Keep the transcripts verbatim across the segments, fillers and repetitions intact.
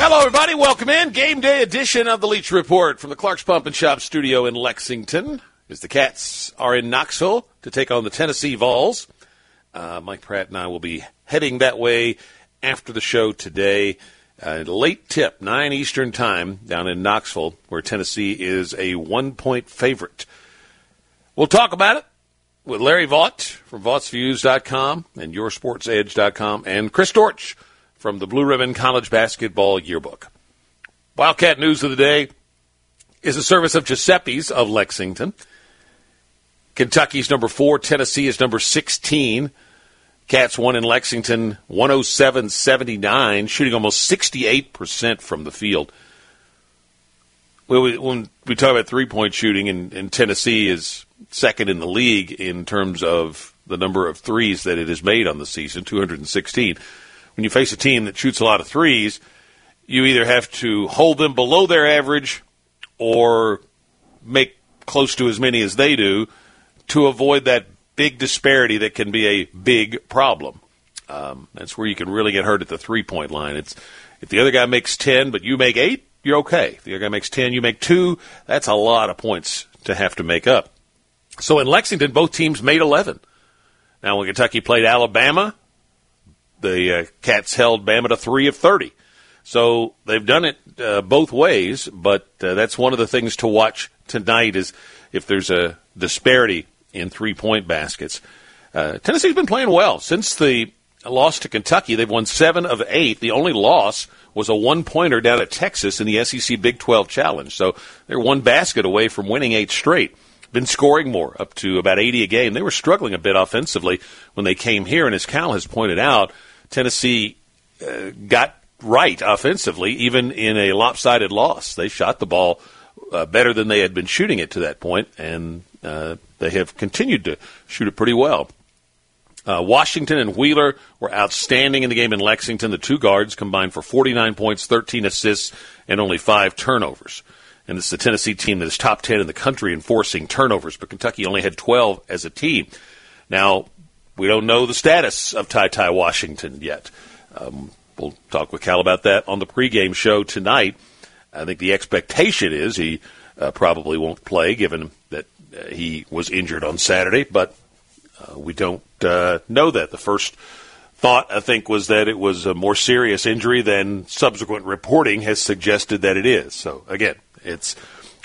Hello, everybody. Welcome in. Game day edition of the Leach Report from the Clark's Pump and Shop studio in Lexington. As the Cats are in Knoxville to take on the Tennessee Vols. Uh, Mike Pratt and I will be heading that way after the show today. Uh, late tip, nine Eastern time, down in Knoxville, where Tennessee is a one-point favorite. We'll talk about it with Larry Vaught from Vaught's Views dot com and Your Sports Edge dot com and Chris Dortch from the Blue Ribbon College Basketball Yearbook. Wildcat News of the Day is a service of Giuseppe's of Lexington. Kentucky's number four. Tennessee is number sixteen. Cats won in Lexington one oh seven seventy-nine, shooting almost sixty-eight percent from the field. When we talk about three-point shooting, and, and Tennessee is second in the league in terms of the number of threes that it has made on the season, two hundred sixteen. When you face a team that shoots a lot of threes, you either have to hold them below their average or make close to as many as they do to avoid that big disparity that can be a big problem. Um, that's where you can really get hurt at the three-point line. It's if the other guy makes ten, but you make eight, you're okay. If the other guy makes ten, you make two, that's a lot of points to have to make up. So in Lexington, both teams made eleven. Now when Kentucky played Alabama, the uh, Cats held Bama to three of thirty. So they've done it uh, both ways, but uh, that's one of the things to watch tonight is if there's a disparity in three-point baskets. Uh, Tennessee's been playing well. Since the loss to Kentucky, they've won seven of eight. The only loss was a one-pointer down at Texas in the S E C Big twelve Challenge. So they're one basket away from winning eight straight. Been scoring more, up to about eighty a game. They were struggling a bit offensively when they came here, and as Cal has pointed out, Tennessee uh, got right offensively, even in a lopsided loss. They shot the ball uh, better than they had been shooting it to that point, and uh, they have continued to shoot it pretty well. Uh, Washington and Wheeler were outstanding in the game in Lexington. The two guards combined for forty-nine points, thirteen assists, and only five turnovers. And it's the Tennessee team that is top ten in the country in forcing turnovers, but Kentucky only had twelve as a team. Now, we don't know the status of Ty-Ty Washington yet. Um, we'll talk with Cal about that on the pregame show tonight. I think the expectation is he uh, probably won't play, given that uh, he was injured on Saturday, but uh, we don't uh, know that. The first thought, I think, was that it was a more serious injury than subsequent reporting has suggested that it is. So, again, it's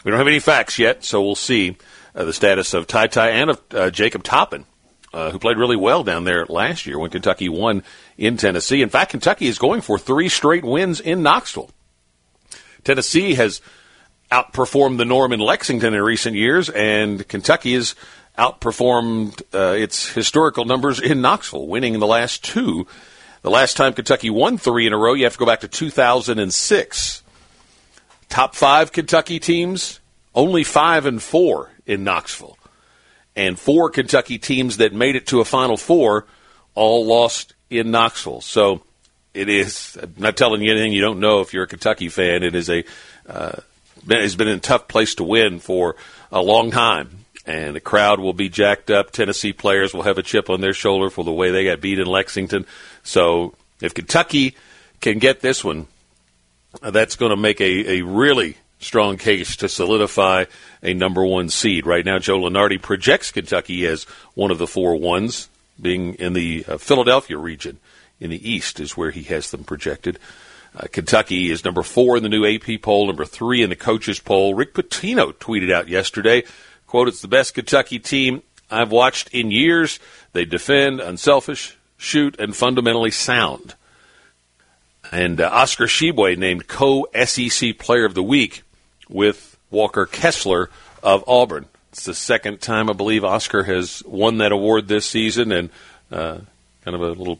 we don't have any facts yet, so we'll see uh, the status of Ty-Ty and of uh, Jacob Toppin, Uh, who played really well down there last year when Kentucky won in Tennessee. In fact, Kentucky is going for three straight wins in Knoxville. Tennessee has outperformed the norm in Lexington in recent years, and Kentucky has outperformed uh, its historical numbers in Knoxville, winning in the last two. The last time Kentucky won three in a row, you have to go back to two thousand six. Top five Kentucky teams, only five and four in Knoxville. And four Kentucky teams that made it to a Final Four all lost in Knoxville. So it is, I'm not telling you anything you don't know if you're a Kentucky fan. It is a, uh, been, it's been a tough place to win for a long time. And the crowd will be jacked up. Tennessee players will have a chip on their shoulder for the way they got beat in Lexington. So if Kentucky can get this one, that's going to make a, a really strong case to solidify a number one seed. Right now, Joe Lunardi projects Kentucky as one of the four ones, being in the uh, Philadelphia region in the East is where he has them projected. Uh, Kentucky is number four in the new A P poll, number three in the coaches poll. Rick Pitino tweeted out yesterday, quote, "It's the best Kentucky team I've watched in years. They defend, unselfish, shoot, and fundamentally sound." And uh, Oscar Tshiebwe named co-S E C Player of the Week with Walker Kessler of Auburn. It's the second time, I believe, Oscar has won that award this season, and uh, kind of a little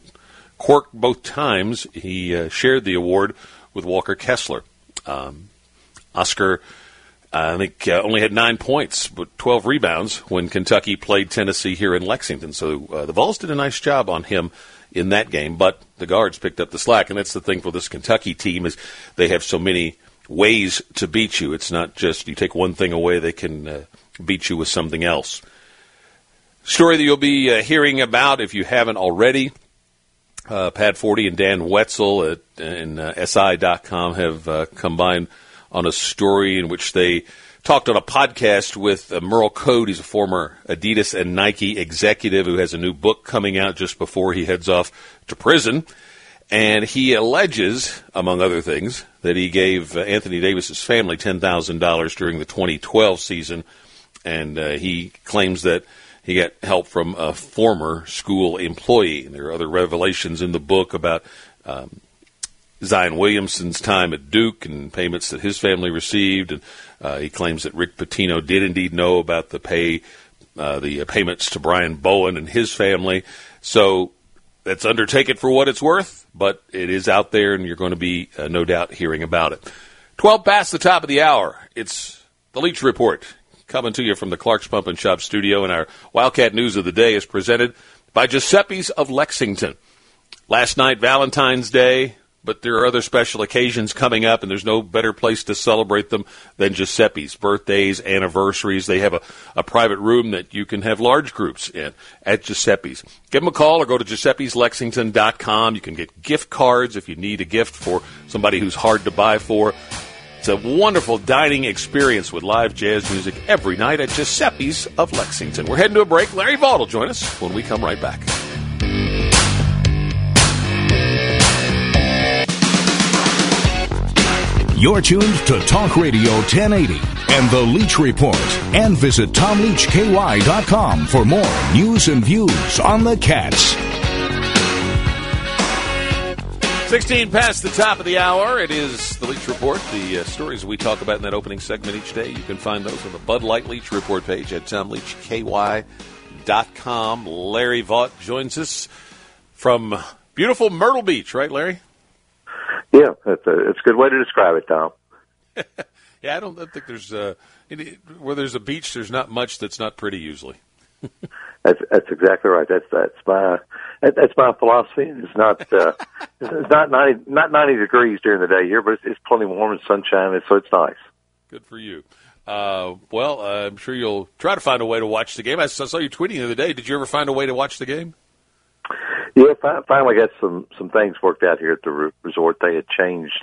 quirk both times. He uh, shared the award with Walker Kessler. Um, Oscar I think uh, only had nine points, but twelve rebounds when Kentucky played Tennessee here in Lexington. So uh, the Vols did a nice job on him in that game, but the guards picked up the slack. And that's the thing for this Kentucky team is they have so many ways to beat you. It's not just you take one thing away, they can uh, beat you with something else. Story that you'll be uh, hearing about if you haven't already. Uh, Pat Forte and Dan Wetzel at and, uh, S I dot com have uh, combined on a story in which they talked on a podcast with uh, Merle Code. He's a former Adidas and Nike executive who has a new book coming out just before he heads off to prison. And he alleges, among other things, that he gave uh, Anthony Davis's family ten thousand dollars during the twenty twelve season. And uh, he claims that he got help from a former school employee. And there are other revelations in the book about um, Zion Williamson's time at Duke and payments that his family received. And uh, he claims that Rick Pitino did indeed know about the pay, uh, the payments to Brian Bowen and his family. So that's undertaken for what it's worth, but it is out there, and you're going to be uh, no doubt hearing about it. twelve past the top of the hour. It's the Leach Report, coming to you from the Clark's Pump and Shop studio, and our Wildcat News of the Day is presented by Giuseppe's of Lexington. Last night, Valentine's Day, but there are other special occasions coming up, and there's no better place to celebrate them than Giuseppe's. Birthdays, anniversaries, they have a, a private room that you can have large groups in at Giuseppe's. Give them a call or go to Giuseppes Lexington dot com. You can get gift cards if you need a gift for somebody who's hard to buy for. It's a wonderful dining experience with live jazz music every night at Giuseppe's of Lexington. We're heading to a break. Larry Vaught will join us when we come right back. You're tuned to Talk Radio ten eighty and The Leach Report. And visit Tom Leach K Y dot com for more news and views on the Cats. sixteen past the top of the hour. It is the Leach Report. The uh, stories we talk about in that opening segment each day, you can find those on the Bud Light Leach Report page at Tom Leach K Y dot com. Larry Vaught joins us from beautiful Myrtle Beach, right, Larry? Yeah, that's a, it's a good way to describe it, Tom. Yeah, I don't I think there's a, where there's a beach, there's not much that's not pretty usually. That's, that's exactly right. That's that's my that's my philosophy. It's not uh, it's not ninety not ninety degrees during the day here, but it's, it's plenty warm and sunshine, and so it's nice. Good for you. Uh, well, uh, I'm sure you'll try to find a way to watch the game. I saw you tweeting the other day. Did you ever find a way to watch the game? Yeah, I finally got some some things worked out here at the resort. They had changed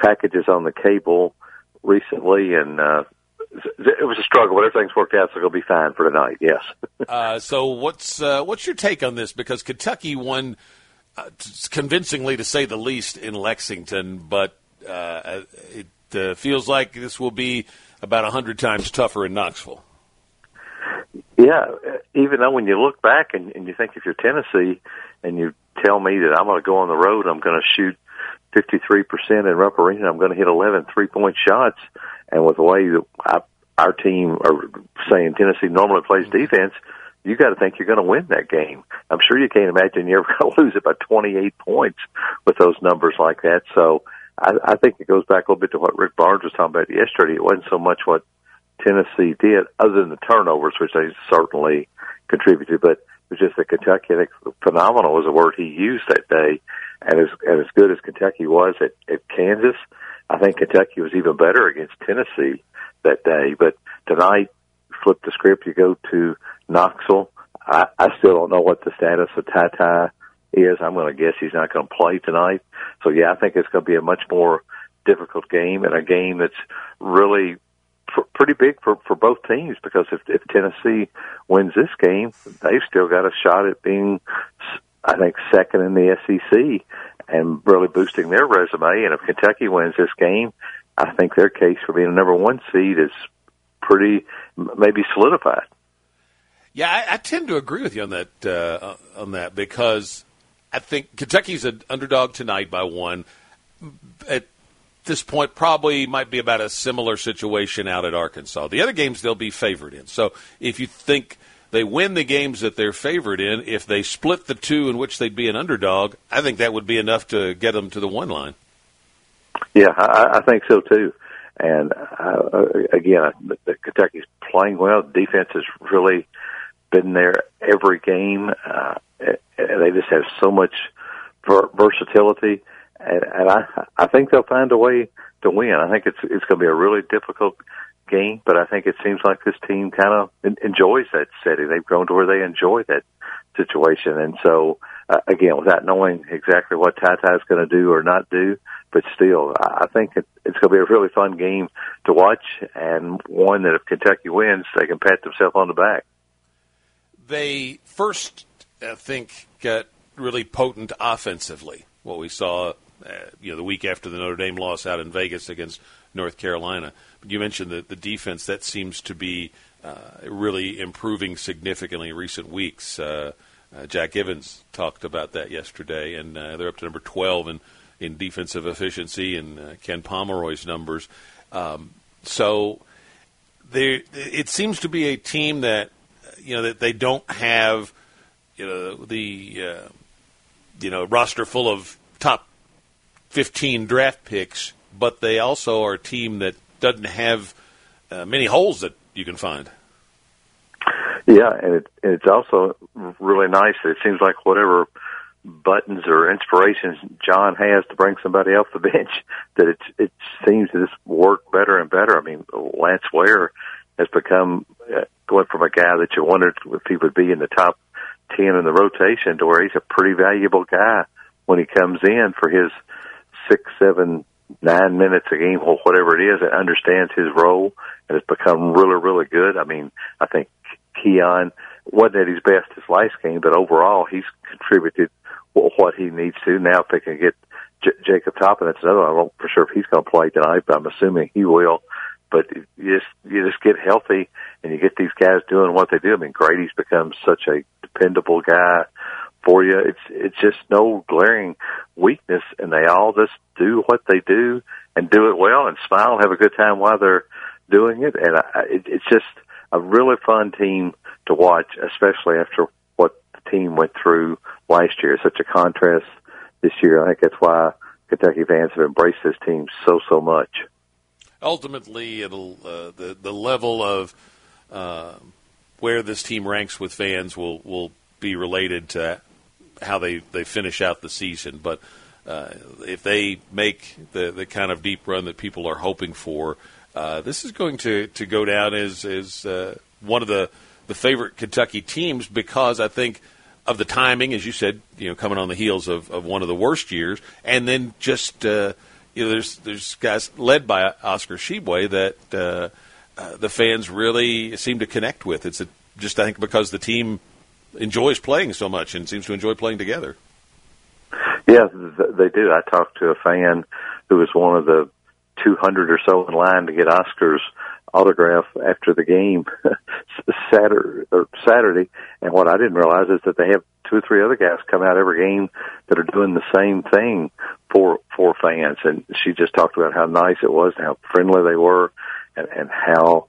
packages on the cable recently, and. Uh, It was a struggle, but everything's worked out, so it'll be fine for tonight, yes. uh, so what's uh, what's your take on this? Because Kentucky won uh, convincingly, to say the least, in Lexington, but uh, it uh, feels like this will be about one hundred times tougher in Knoxville. Yeah, even though when you look back and, and you think if you're Tennessee and you tell me that I'm going to go on the road, I'm going to shoot fifty-three percent in Rupp Arena, I'm going to hit eleven three-point shots, and with the way that I, our team, or saying Tennessee normally plays defense, you got to think you're going to win that game. I'm sure you can't imagine you're ever going to lose it by twenty-eight points with those numbers like that. So I, I think it goes back a little bit to what Rick Barnes was talking about yesterday. It wasn't so much what Tennessee did, other than the turnovers, which they certainly contributed, but it was just that Kentucky, I think phenomenal was the word he used that day. And as, and as good as Kentucky was at, at Kansas, I think Kentucky was even better against Tennessee that day. But tonight, flip the script, you go to Knoxville. I, I still don't know what the status of Ty-Ty is. I'm going to guess he's not going to play tonight. So, yeah, I think it's going to be a much more difficult game, and a game that's really pr- pretty big for, for both teams, because if, if Tennessee wins this game, they've still got a shot at being, I think, second in the S E C and really boosting their resume. And if Kentucky wins this game, I think their case for being a number one seed is pretty maybe solidified. Yeah, I, I tend to agree with you on that uh, on that because I think Kentucky's an underdog tonight by one. At this point, probably might be about a similar situation out at Arkansas. The other games they'll be favored in. So if you think they win the games that they're favored in, if they split the two in which they'd be an underdog, I think that would be enough to get them to the one line. Yeah, I, I think so, too. And uh, again, the, the Kentucky's playing well. The defense has really been there every game. Uh, they just have so much ver- versatility, and, and I, I think they'll find a way to win. I think it's it's going to be a really difficult game, but I think it seems like this team kind of en- enjoys that setting. They've grown to where they enjoy that situation, and so uh, again, without knowing exactly what Ty-Ty is going to do or not do, but still, I think it, it's going to be a really fun game to watch, and one that if Kentucky wins, they can pat themselves on the back. They first, I think, got really potent offensively. What we saw, uh, you know, the week after the Notre Dame loss out in Vegas against North Carolina. But you mentioned the, the defense that seems to be uh, really improving significantly in recent weeks. Uh, uh, Jack Ivins talked about that yesterday, and uh, they're up to number twelve in, in defensive efficiency, and uh, Ken Pomeroy's numbers. Um, so they, it seems to be a team that. You know, that they don't have, you know, the, uh, you know, roster full of top fifteen draft picks, but they also are a team that doesn't have uh, many holes that you can find. Yeah, and it, it's also really nice that it seems like whatever buttons or inspirations John has to bring somebody off the bench, that it, it seems to just work better and better. I mean, Lance Ware has become uh, going from a guy that you wondered if he would be in the top ten in the rotation to where he's a pretty valuable guy when he comes in for his six, seven, nine minutes a game or whatever it is, and understands his role and has become really, really good. I mean, I think Keon wasn't at his best his last game, but overall he's contributed what he needs to. Now if they can get J- Jacob Toppin, that's another one. I don't for sure if he's going to play tonight, but I'm assuming he will. But you just, you just get healthy and you get these guys doing what they do. I mean, Grady's become such a dependable guy for you. It's, it's just no glaring weakness, and they all just do what they do and do it well and smile and have a good time while they're doing it. And I, it, it's just a really fun team to watch, especially after what the team went through last year. Such a contrast this year. I think that's why Kentucky fans have embraced this team so, so much. Ultimately, it'll uh, the the level of uh, where this team ranks with fans will, will be related to how they, they finish out the season. But uh, if they make the, the kind of deep run that people are hoping for, uh, this is going to, to go down as, as uh, one of the, the favorite Kentucky teams because I think of the timing, as you said, you know, coming on the heels of, of one of the worst years, and then just uh, – You know, there's there's guys led by Oscar Tshiebwe that uh, uh, the fans really seem to connect with. It's a, just I think because the team enjoys playing so much and seems to enjoy playing together. Yeah, they do. I talked to a fan who was one of the two hundred or so in line to get Oscar's autograph after the game Saturday, or Saturday. And what I didn't realize is that they have two or three other guys come out every game that are doing the same thing for for fans. And she just talked about how nice it was and how friendly they were, and, and how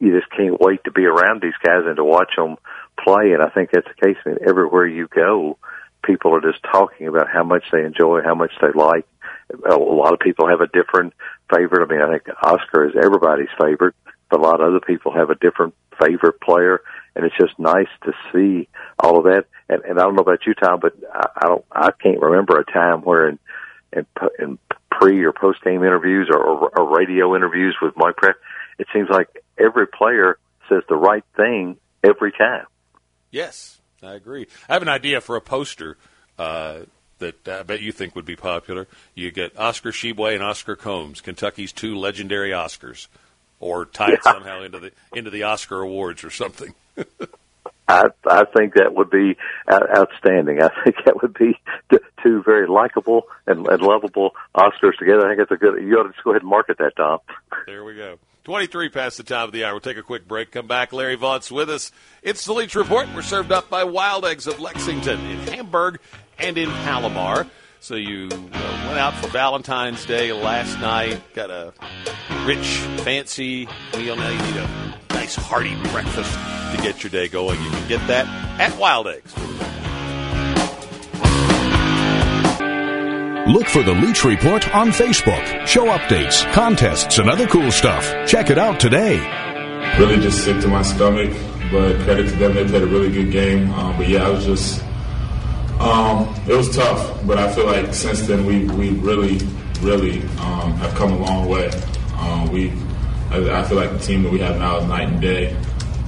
you just can't wait to be around these guys and to watch them play. And I think that's the case. I mean, everywhere you go, people are just talking about how much they enjoy, how much they like. A lot of people have a different favorite. I mean, I think Oscar is everybody's favorite, but a lot of other people have a different favorite player, and it's just nice to see all of that. And, and I don't know about you, Tom, but I, I don't, I can't remember a time where in, in, in pre or post game interviews or, or, or radio interviews with Mike Pratt, it seems like every player says the right thing every time. Yes, I agree. I have an idea for a poster uh, that I bet you think would be popular. You get Oscar Tshiebwe and Oscar Combs, Kentucky's two legendary Oscars, or tie it yeah. somehow into the into the Oscar Awards or something. I I think that would be outstanding. I think that would be two very likable and, and lovable Oscars together. I think that's a good. You ought to just go ahead and market that, Tom. There we go. twenty-three past the top of the hour. We'll take a quick break. Come back. Larry Vaught's with us. It's the Leach Report. We're served up by Wild Eggs of Lexington, in Hamburg, and in Palomar. So you uh, went out for Valentine's Day last night. Got a rich, fancy meal. Now you need a nice, hearty breakfast to get your day going. You can get that at Wild Eggs. Look for the Leach Report on Facebook. Show updates, contests, and other cool stuff. Check it out today. Really just sick to my stomach, but credit to them. They played a really good game. Um, but, yeah, I was just um, – it was tough. But I feel like since then we we really, really um, have come a long way. Um, we I, I feel like the team that we have now is night and day.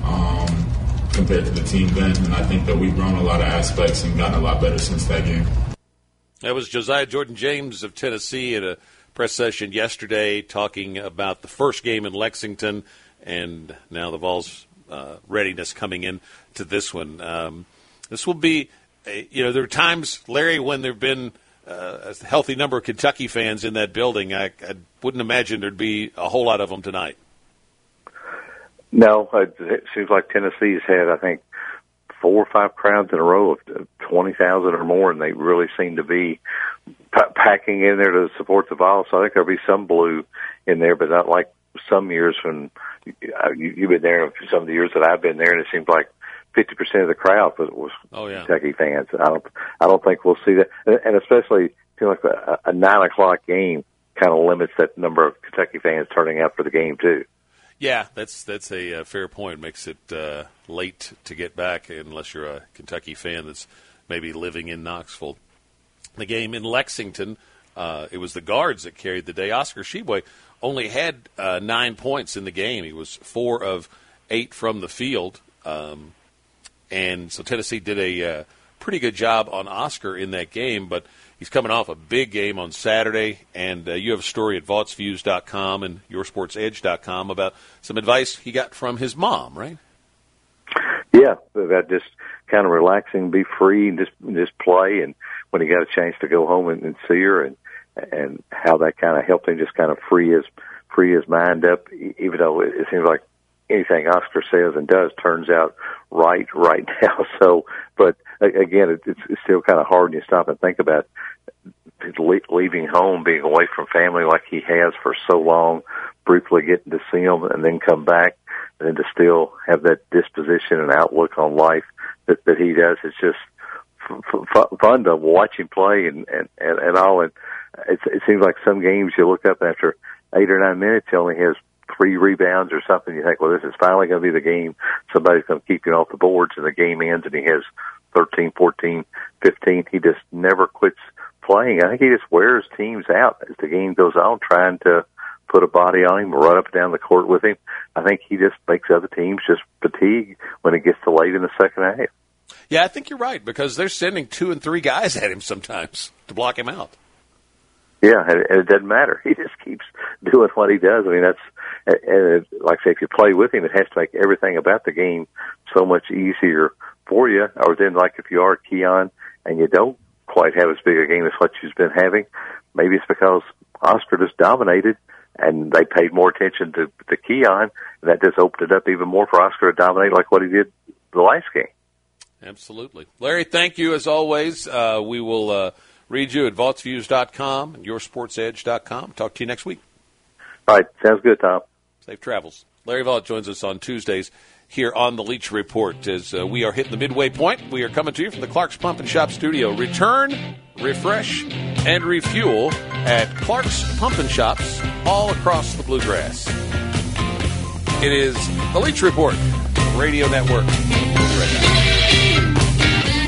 Um, compared to the team then, and I think that we've grown a lot of aspects and gotten a lot better since that game. That was Josiah Jordan James of Tennessee at a press session yesterday talking about the first game in Lexington and now the Vols' uh, readiness coming in to this one. Um, this will be, a, you know, there are times, Larry, when there have been uh, a healthy number of Kentucky fans in that building. I, I wouldn't imagine there'd be a whole lot of them tonight. No, it seems like Tennessee's had, I think, four or five crowds in a row of twenty thousand or more, and they really seem to be p- packing in there to support the Vols. So I think there'll be some blue in there, but not like some years when uh, you, you've been there, some of the years that I've been there, and it seems like fifty percent of the crowd was, was oh, yeah. Kentucky fans. I don't, I don't think we'll see that, and especially it seems like a, a nine o'clock game kind of limits that number of Kentucky fans turning out for the game too. Yeah, that's that's a uh, fair point. Makes it uh, late to get back unless you're a Kentucky fan that's maybe living in Knoxville. The game in Lexington, uh, it was the guards that carried the day. Oscar Tshiebwe only had uh, nine points in the game. He was four of eight from the field. Um, and so Tennessee did a uh, pretty good job on Oscar in that game, but he's coming off a big game on Saturday, and uh, you have a story at Vaught's Views dot com and Your Sports Edge dot com about some advice he got from his mom, right? Yeah, about just kind of relaxing, be free, and just just play. And when he got a chance to go home and, and see her, and and how that kind of helped him just kind of free his free his mind up, even though it, it seems like anything Oscar says and does turns out right right now. So, but again, it, it's, it's still kind of hard when you stop and think about leaving home, being away from family like he has for so long, briefly getting to see them and then come back, and then to still have that disposition and outlook on life that, that he does. It's just f- f- fun to watch him play and, and, and, and all. And it's, it seems like some games you look up after eight or nine minutes, he only has three rebounds or something. You think, well, this is finally going to be the game. Somebody's going to keep you off the boards, and the game ends, and he has thirteen, fourteen, fifteen. He just never quits playing. I think he just wears teams out as the game goes on, trying to put a body on him, run up and down the court with him. I think he just makes other teams just fatigued when it gets to late in the second half. Yeah, I think you're right, because they're sending two and three guys at him sometimes to block him out. Yeah, and it doesn't matter. He just keeps doing what he does. I mean, that's, and like I say, if you play with him, it has to make everything about the game so much easier for you. Or then, like, if you are Keon and you don't quite have as big a game as what you've been having, maybe it's because Oscar just dominated and they paid more attention to, to Keon, and that just opened it up even more for Oscar to dominate like what he did the last game. Absolutely. Larry, thank you as always. Uh, we will uh, read you at Vaught's Views dot com and Your Sports Edge dot com. Talk to you next week. All right. Sounds good, Tom. Safe travels. Larry Vaught joins us on Tuesdays here on the Leach Report as uh, we are hitting the midway point. We are coming to you from the Clark's Pump and Shop studio. Return, refresh, and refuel at Clark's Pump and Shops all across the Bluegrass. It is the Leach Report, Radio Network.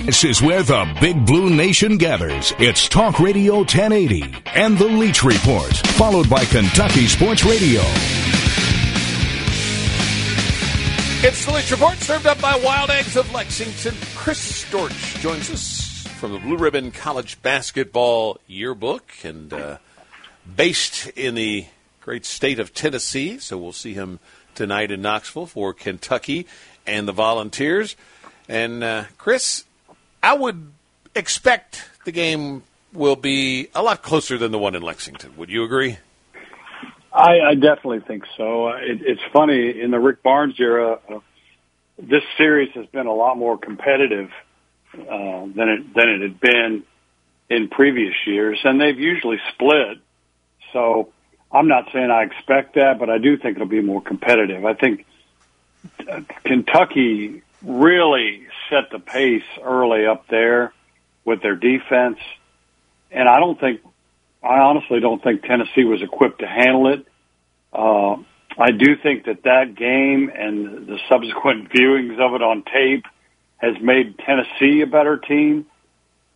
This is where the Big Blue Nation gathers. It's Talk Radio ten eighty and the Leach Report, followed by Kentucky Sports Radio. It's the Leach Report, served up by Wild Eggs of Lexington. Chris Dortch joins us from the Blue Ribbon College Basketball Yearbook and uh, based in the great state of Tennessee. So we'll see him tonight in Knoxville for Kentucky and the Volunteers. And, uh, Chris, I would expect the game will be a lot closer than the one in Lexington. Would you agree? I, I definitely think so. It, it's funny, in the Rick Barnes era, uh, this series has been a lot more competitive uh, than it than it had been in previous years, and they've usually split. So I'm not saying I expect that, but I do think it'll be more competitive. I think uh, Kentucky really set the pace early up there with their defense, and I don't think I honestly don't think Tennessee was equipped to handle it. Uh, I do think that that game and the subsequent viewings of it on tape has made Tennessee a better team,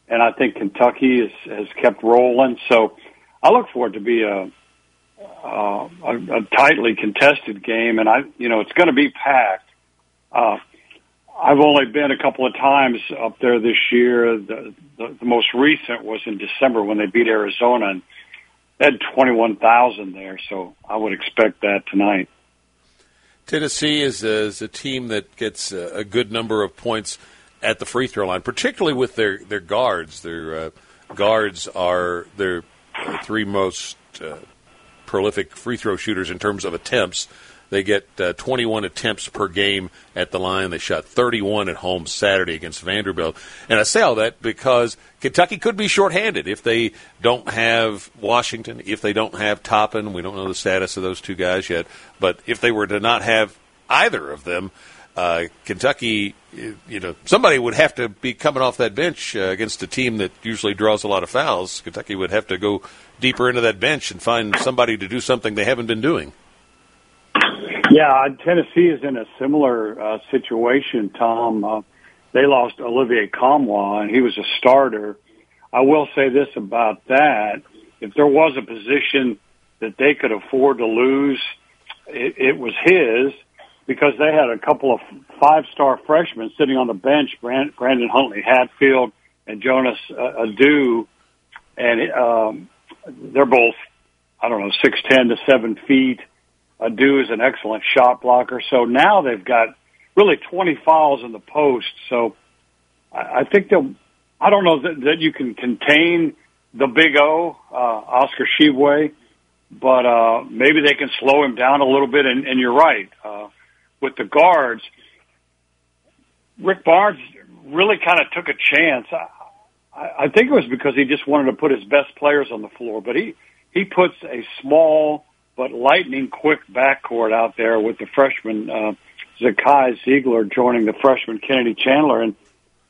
and I think Kentucky is, has kept rolling. So I look forward to be a, a, a tightly contested game, and I, you know, it's going to be packed. Uh, I've only been a couple of times up there this year. The, the, the most recent was in December when they beat Arizona, and they had twenty-one thousand there, so I would expect that tonight. Tennessee is a, is a team that gets a, a good number of points at the free throw line, particularly with their, their guards. Their uh, guards are their three most uh, prolific free throw shooters in terms of attempts. They get uh, twenty-one attempts per game at the line. They shot thirty-one at home Saturday against Vanderbilt. And I say all that because Kentucky could be shorthanded if they don't have Washington, if they don't have Toppin. We don't know the status of those two guys yet. But if they were to not have either of them, uh, Kentucky, you know, somebody would have to be coming off that bench uh, against a team that usually draws a lot of fouls. Kentucky would have to go deeper into that bench and find somebody to do something they haven't been doing. Yeah, Tennessee is in a similar uh, situation, Tom. Uh, they lost Olivier Kamwa, and he was a starter. I will say this about that. If there was a position that they could afford to lose, it, it was his, because they had a couple of five-star freshmen sitting on the bench, Brand, Brandon Huntley-Hatfield and Jonas uh, Aidoo, and um, they're both, I don't know, six ten to seven feet. Aidoo is an excellent shot blocker. So now they've got really twenty fouls in the post. So I think they'll, I don't know that, that you can contain the big O, uh, Oscar Tshiebwe, but uh, maybe they can slow him down a little bit. And, and you're right. Uh, with the guards, Rick Barnes really kind of took a chance. I, I think it was because he just wanted to put his best players on the floor, but he, he puts a small but lightning-quick backcourt out there with the freshman uh, Zakai Zeigler joining the freshman Kennedy Chandler. And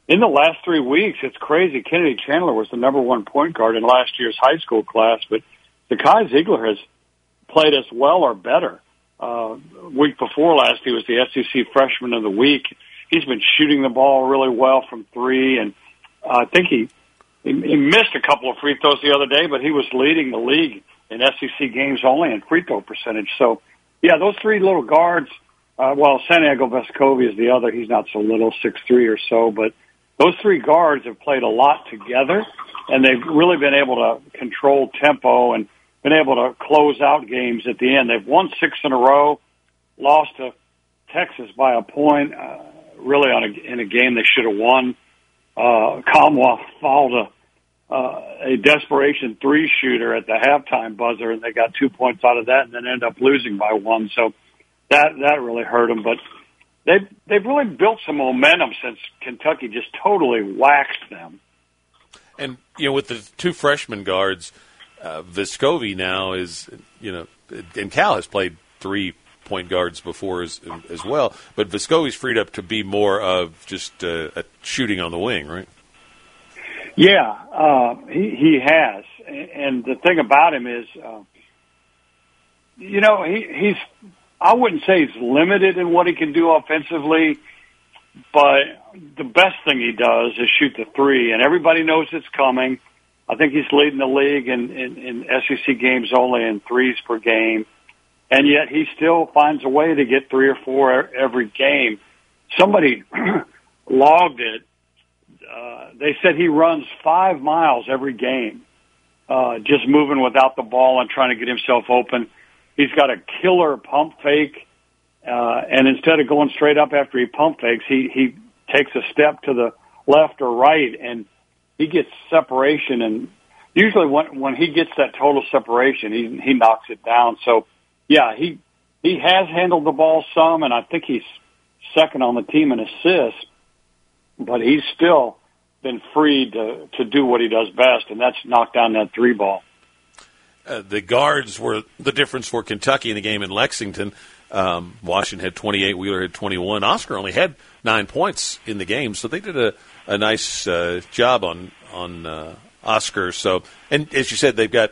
in the last three weeks, it's crazy. Kennedy Chandler was the number one point guard in last year's high school class, but Zakai Zeigler has played as well or better. Uh, week before last, he was the S E C freshman of the week. He's been shooting the ball really well from three, and uh, I think he, he he missed a couple of free throws the other day, but he was leading the league in S E C games only in free throw percentage. So, yeah, those three little guards, uh, well, Santiago Vescovi is the other. He's not so little, six three or so. But those three guards have played a lot together, and they've really been able to control tempo and been able to close out games at the end. They've won six in a row, lost to Texas by a point, uh, really on a, in a game they should have won. Uh, Kamwa fouled a Uh, a desperation three-shooter at the halftime buzzer, and they got two points out of that and then end up losing by one. So that that really hurt them. But they've, they've really built some momentum since Kentucky just totally waxed them. And, you know, with the two freshman guards, uh, Vescovi now is, you know, and Cal has played three point guards before as, as well, but Vescovi's freed up to be more of just uh, a shooting on the wing, right? Yeah, uh, he, he has. And the thing about him is, uh, you know, he, he's, I wouldn't say he's limited in what he can do offensively, but the best thing he does is shoot the three, and everybody knows it's coming. I think he's leading the league in, in, in S E C games only in threes per game, and yet he still finds a way to get three or four every game. Somebody logged it. Uh, they said he runs five miles every game, uh, just moving without the ball and trying to get himself open. He's got a killer pump fake, uh, and instead of going straight up after he pump fakes, he, he takes a step to the left or right, and he gets separation. And usually when, when he gets that total separation, he, he knocks it down. So, yeah, he, he has handled the ball some, and I think he's second on the team in assists. But he's still been free to, to do what he does best, and that's knock down that three ball. Uh, the guards were the difference for Kentucky in the game in Lexington. Um, Washington had twenty-eight, Wheeler had twenty-one. Oscar only had nine points in the game, so they did a, a nice uh, job on on uh, Oscar. So, and as you said, they've got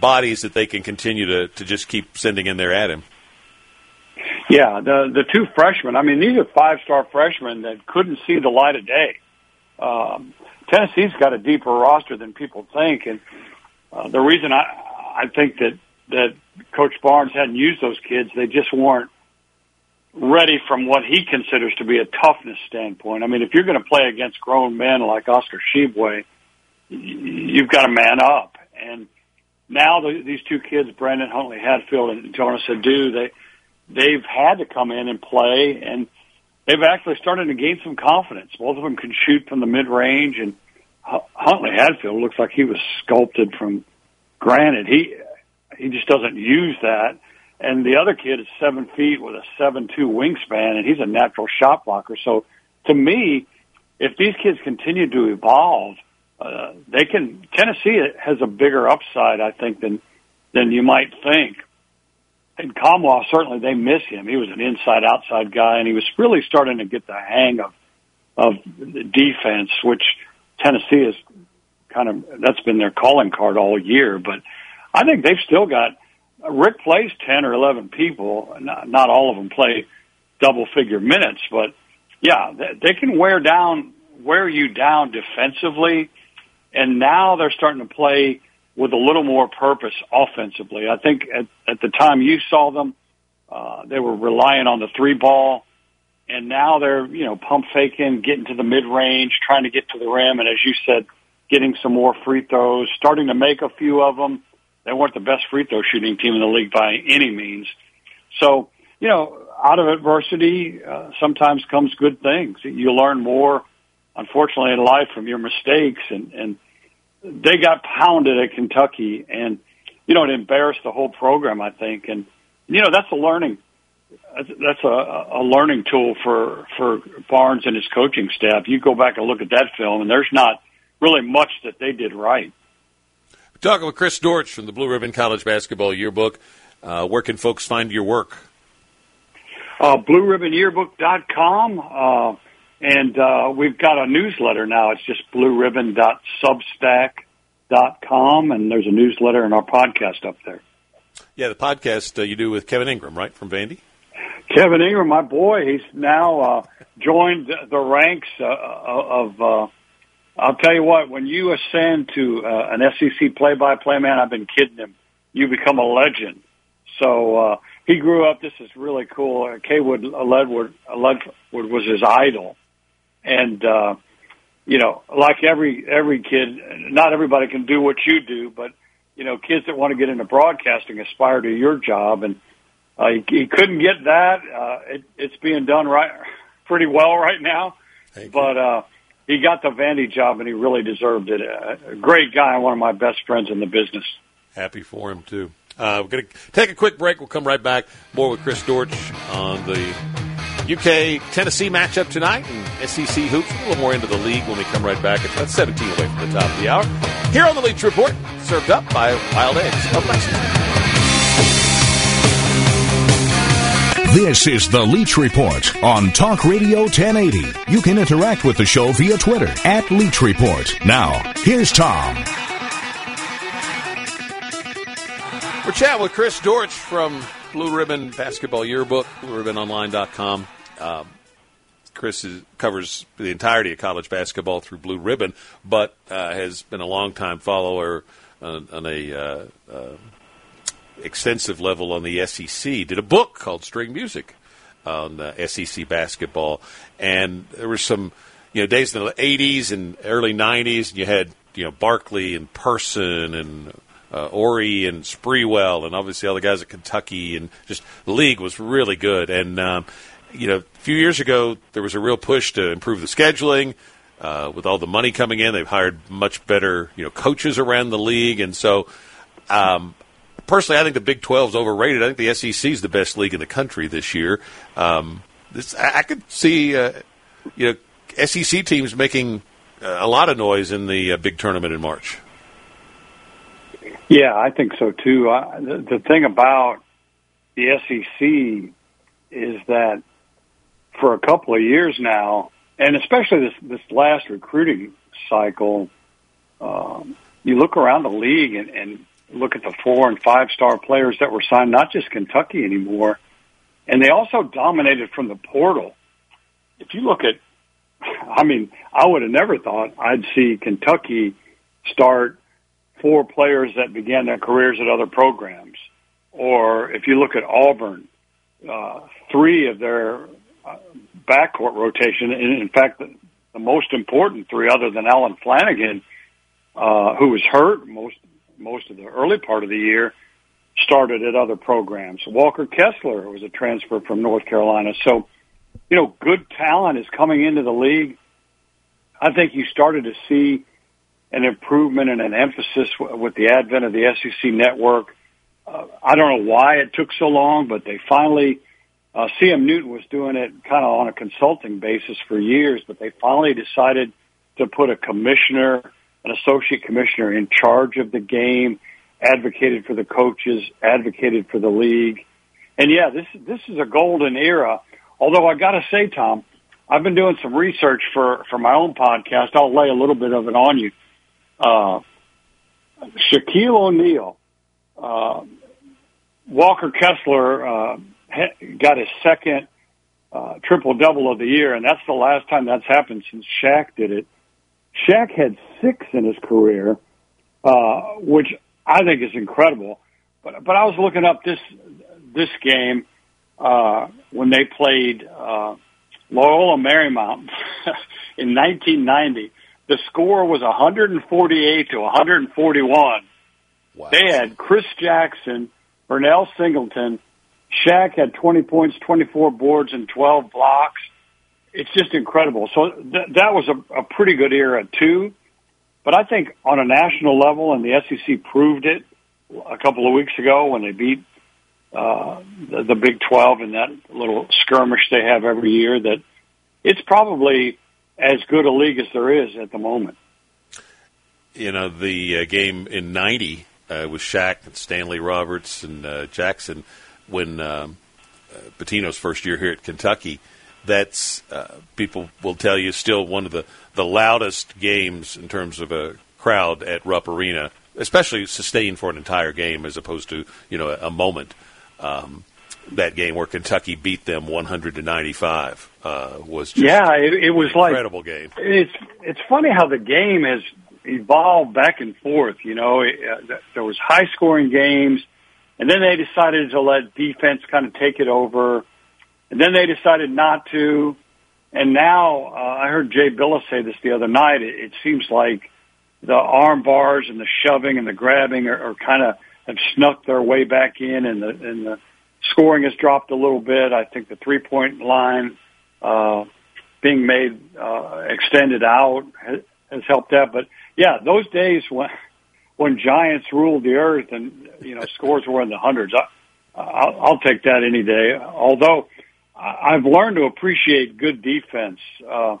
bodies that they can continue to, to just keep sending in there at him. Yeah, the the two freshmen, I mean, these are five-star freshmen that couldn't see the light of day. Um, Tennessee's got a deeper roster than people think, and uh, the reason I, I think that, that Coach Barnes hadn't used those kids, they just weren't ready from what he considers to be a toughness standpoint. I mean, if you're going to play against grown men like Oscar Tshiebwe, you've got to man up. And now the, these two kids, Brandon Huntley-Hatfield and Jonas Aidoo, they, they've had to come in and play, and they've actually started to gain some confidence. Both of them can shoot from the mid-range, and Huntley-Hatfield looks like he was sculpted from granite. He he just doesn't use that. And the other kid is seven feet with a seven two wingspan, and he's a natural shot blocker. So to me, if these kids continue to evolve, uh, they can. Tennessee has a bigger upside, I think, than than you might think. And Kamwa, certainly they miss him. He was an inside-outside guy, and he was really starting to get the hang of of defense, which Tennessee is kind of, that's been their calling card all year. But I think they've still got, Rick plays ten or eleven people. Not, not all of them play double-figure minutes, but, yeah, they, they can wear down, wear you down defensively, and now they're starting to play with a little more purpose offensively. I think at, at the time you saw them, uh, they were relying on the three ball, and now they're, you know, pump faking, getting to the mid-range, trying to get to the rim, and as you said, getting some more free throws, starting to make a few of them. They weren't the best free throw shooting team in the league by any means. So, you know, out of adversity, uh, sometimes comes good things. You learn more, unfortunately, in life from your mistakes, and, and they got pounded at Kentucky, and, you know, it embarrassed the whole program, I think. And, you know, that's a learning, that's a, a learning tool for, for Barnes and his coaching staff. You go back and look at that film, and there's not really much that they did right. We're talking with Chris Dortch from the Blue Ribbon College Basketball Yearbook. Uh, where can folks find your work? Uh, blue ribbon yearbook dot com. Uh, And uh, we've got a newsletter now. It's just blue ribbon dot substack dot com, and there's a newsletter and our podcast up there. Yeah, the podcast uh, you do with Kevin Ingram, right, from Vandy? Kevin Ingram, my boy, he's now uh, joined the ranks uh, of, uh, I'll tell you what, when you ascend to uh, an S E C play-by-play man, I've been kidding him, you become a legend. So uh, he grew up, this is really cool, uh, Kaywood Ledward, Ledward was his idol. And, uh, you know, like every every kid, not everybody can do what you do, but, you know, kids that want to get into broadcasting aspire to your job. And uh, he, he couldn't get that. Uh, it, it's being done right, pretty well right now. Thank but uh, he got the Vandy job, and he really deserved it. A great guy, one of my best friends in the business. Happy for him, too. Uh, we're going to take a quick break. We'll come right back. More with Chris Dortch on the U K Tennessee matchup tonight and S E C hoops. A little more into the league when we come right back. It's about seventeen away from the top of the hour. Here on the Leach Report, served up by Wild Eggs of Lexington. This is the Leach Report on Talk Radio ten eighty. You can interact with the show via Twitter at Leach Report. Now, here's Tom. We're chatting with Chris Dortch from Blue Ribbon Basketball Yearbook, blue ribbon online dot com. Um, Chris is, covers the entirety of college basketball through Blue Ribbon, but uh, has been a long-time follower on, on a uh, uh, extensive level on the S E C. Did a book called String Music on uh, S E C basketball, and there were some, you know, days in the eighties and early nineties. And you had, you know, Barkley and Person and Uh, Ori and Sprewell, and obviously all the guys at Kentucky, and just the league was really good. And, um, you know, a few years ago, there was a real push to improve the scheduling. Uh, with all the money coming in, they've hired much better, you know, coaches around the league. And so, um, personally, I think the Big twelve is overrated. I think the S E C is the best league in the country this year. Um, this, I, I could see, uh, you know, S E C teams making uh, a lot of noise in the uh, big tournament in March. Yeah, I think so, too. I, the, the thing about the S E C is that for a couple of years now, and especially this, this last recruiting cycle, um, you look around the league and, and look at the four- and five-star players that were signed, not just Kentucky anymore, and they also dominated from the portal. If you look at, I mean, I would have never thought I'd see Kentucky start four players that began their careers at other programs. Or if you look at Auburn, uh, three of their uh, backcourt rotation, and in fact, the, the most important three other than Alan Flanagan, uh, who was hurt most most of the early part of the year, started at other programs. Walker Kessler was a transfer from North Carolina. So, you know, good talent is coming into the league. I think you started to see an improvement and an emphasis w- with the advent of the S E C network. Uh, I don't know why it took so long, but they finally, uh, C M Newton was doing it kind of on a consulting basis for years, but they finally decided to put a commissioner, an associate commissioner in charge of the game, advocated for the coaches, advocated for the league. And yeah, this, this is a golden era. Although I gotta say, Tom, I've been doing some research for, for my own podcast. I'll lay a little bit of it on you. Uh, Shaquille O'Neal, Uh, Walker Kessler uh, got his second uh, triple-double of the year, and that's the last time that's happened since Shaq did it. Shaq had six in his career, uh, which I think is incredible. But but I was looking up this this game uh, when they played uh, Loyola Marymount in nineteen ninety. The score was one forty-eight to one forty-one. Wow. They had Chris Jackson, Burnell Singleton, Shaq had twenty points, twenty-four boards, and twelve blocks. It's just incredible. So th- that was a, a pretty good era, too. But I think on a national level, and the S E C proved it a couple of weeks ago when they beat uh, the, the Big twelve in that little skirmish they have every year, that it's probably as good a league as there is at the moment. You know, the uh, game in ninety... Uh, with Shaq and Stanley Roberts and uh, Jackson when um, uh, Pitino's first year here at Kentucky. That's, uh, people will tell you, still one of the, the loudest games in terms of a crowd at Rupp Arena, especially sustained for an entire game as opposed to, you know, a, a moment. Um, that game where Kentucky beat them one hundred to ninety-five uh, was just yeah, it, it was an like, incredible game. It's, it's funny how the game has evolved back and forth. You know, it, uh, there was high-scoring games, and then they decided to let defense kind of take it over, and then they decided not to. And now, uh, I heard Jay Billis say this the other night, it, it seems like the arm bars and the shoving and the grabbing are, are kind of have snuck their way back in, and the, and the scoring has dropped a little bit. I think the three-point line uh, being made uh, extended out has, has helped that, but yeah, those days when when giants ruled the earth and, you know, scores were in the hundreds, I, I'll, I'll take that any day. Although I've learned to appreciate good defense uh,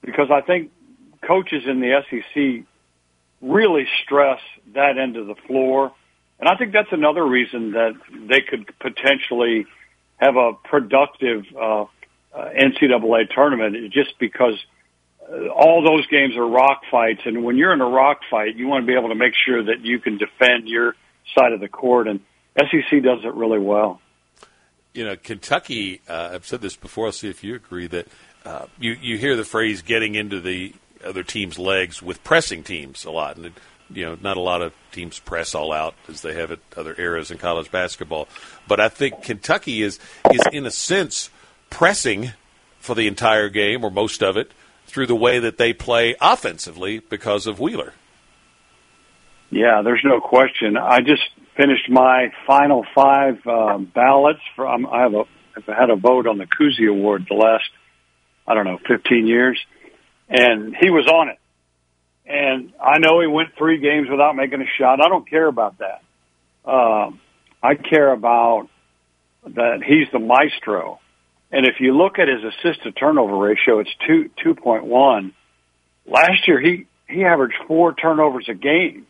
because I think coaches in the S E C really stress that end of the floor. And I think that's another reason that they could potentially have a productive uh, N C double A tournament, just because all those games are rock fights, and when you're in a rock fight, you want to be able to make sure that you can defend your side of the court, and S E C does it really well. You know, Kentucky, uh, I've said this before, I'll see if you agree, that uh, you, you hear the phrase getting into the other team's legs with pressing teams a lot, and, you know, not a lot of teams press all out as they have at other eras in college basketball, but I think Kentucky is, is in a sense, pressing for the entire game or most of it, through the way that they play offensively because of Wheeler. Yeah, there's no question. I just finished my final five uh, ballots. From, I have a, I had a vote on the Cousy Award the last, I don't know, fifteen years, and he was on it. And I know he went three games without making a shot. I don't care about that. Uh, I care about that he's the maestro. And if you look at his assist-to-turnover ratio, it's two point one. Last year, he, he averaged four turnovers a game.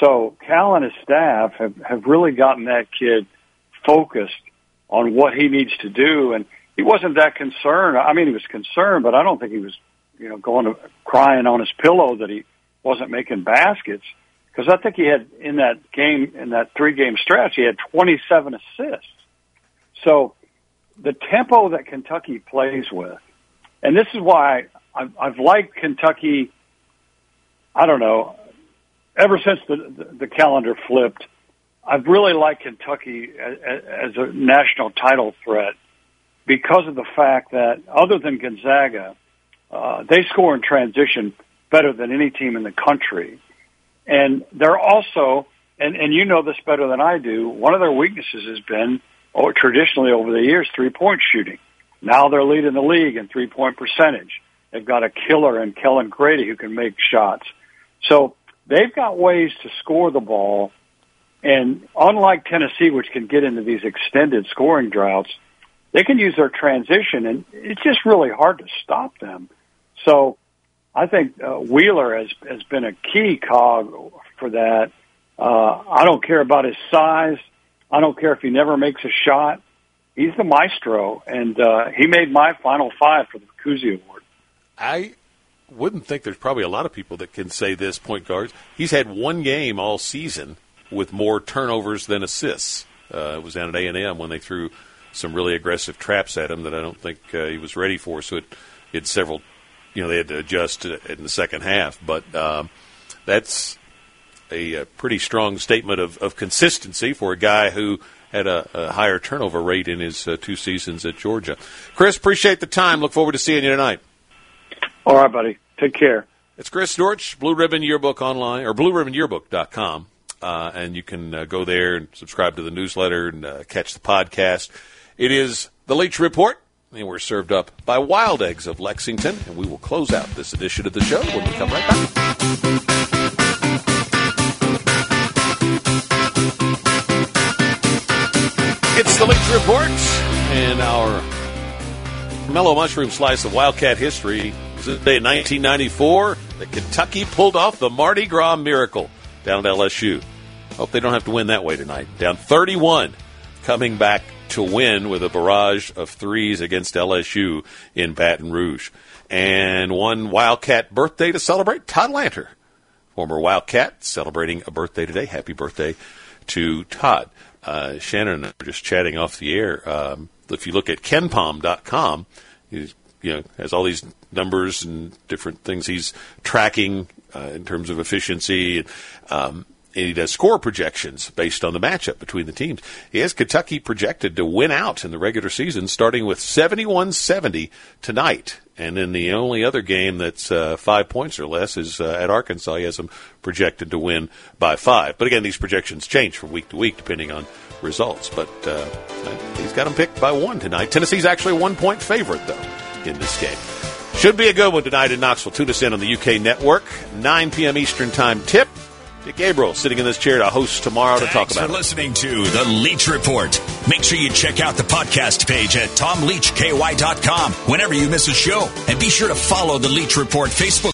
So Cal and his staff have, have really gotten that kid focused on what he needs to do. And he wasn't that concerned. I mean, he was concerned, but I don't think he was, you know, going to crying on his pillow that he wasn't making baskets. because I think he had in that game, in that three-game stretch, he had twenty-seven assists. So the tempo that Kentucky plays with, and this is why I've, I've liked Kentucky, I don't know, ever since the, the, the calendar flipped, I've really liked Kentucky as, as a national title threat because of the fact that, other than Gonzaga, uh, they score in transition better than any team in the country. And they're also, and, and you know this better than I do, one of their weaknesses has been, or traditionally over the years, three-point shooting. Now they're leading the league in three-point percentage. They've got a killer in Kellen Grady who can make shots. So they've got ways to score the ball. And unlike Tennessee, which can get into these extended scoring droughts, they can use their transition, and it's just really hard to stop them. So I think uh, Wheeler has, has been a key cog for that. Uh, I don't care about his size. I don't care if he never makes a shot. He's the maestro, and uh, he made my Final Five for the Cousy Award. I wouldn't think there's probably a lot of people that can say this, point guards. He's had one game all season with more turnovers than assists. Uh, it was down at A and M when they threw some really aggressive traps at him that I don't think uh, he was ready for, so it had several, you know, they had to adjust in the second half. But um, that's a, a pretty strong statement of, of consistency for a guy who had a, a higher turnover rate in his uh, two seasons at Georgia. Chris, appreciate the time. Look forward to seeing you tonight. All right, buddy. Take care. It's Chris Dortch, Blue Ribbon Yearbook online, or blue ribbon yearbook dot com, uh, and you can uh, go there and subscribe to the newsletter and uh, catch the podcast. It is the Leach Report, and we're served up by Wild Eggs of Lexington, and we will close out this edition of the show when we come right back. It's the Leach Report, and our mellow mushroom slice of Wildcat history is the day in nineteen ninety-four that Kentucky pulled off the Mardi Gras miracle down at L S U. Hope they don't have to win that way tonight. Down thirty-one, coming back to win with a barrage of threes against L S U in Baton Rouge. And one Wildcat birthday to celebrate, Todd Lanter, former Wildcat, celebrating a birthday today. Happy birthday to Todd. Uh, Shannon and I were just chatting off the air. Um, if you look at ken pom dot com, he's, you know, has all these numbers and different things he's tracking uh, in terms of efficiency. Um, and he does score projections based on the matchup between the teams. He has Kentucky projected to win out in the regular season, starting with seventy-one seventy tonight. And then the only other game that's uh, five points or less is uh, at Arkansas. He has them projected to win by five. But again, these projections change from week to week depending on results. But uh, he's got them picked by one tonight. Tennessee's actually a one-point favorite, though, in this game. Should be a good one tonight in Knoxville. Tune us in on the U K Network, nine p.m. Eastern Time tip. Dick Gabriel sitting in this chair to host tomorrow to Thanks talk about for it. Listening to The Leach Report. Make sure you check out the podcast page at Tom Leach K Y dot com whenever you miss a show. And be sure to follow The Leach Report Facebook.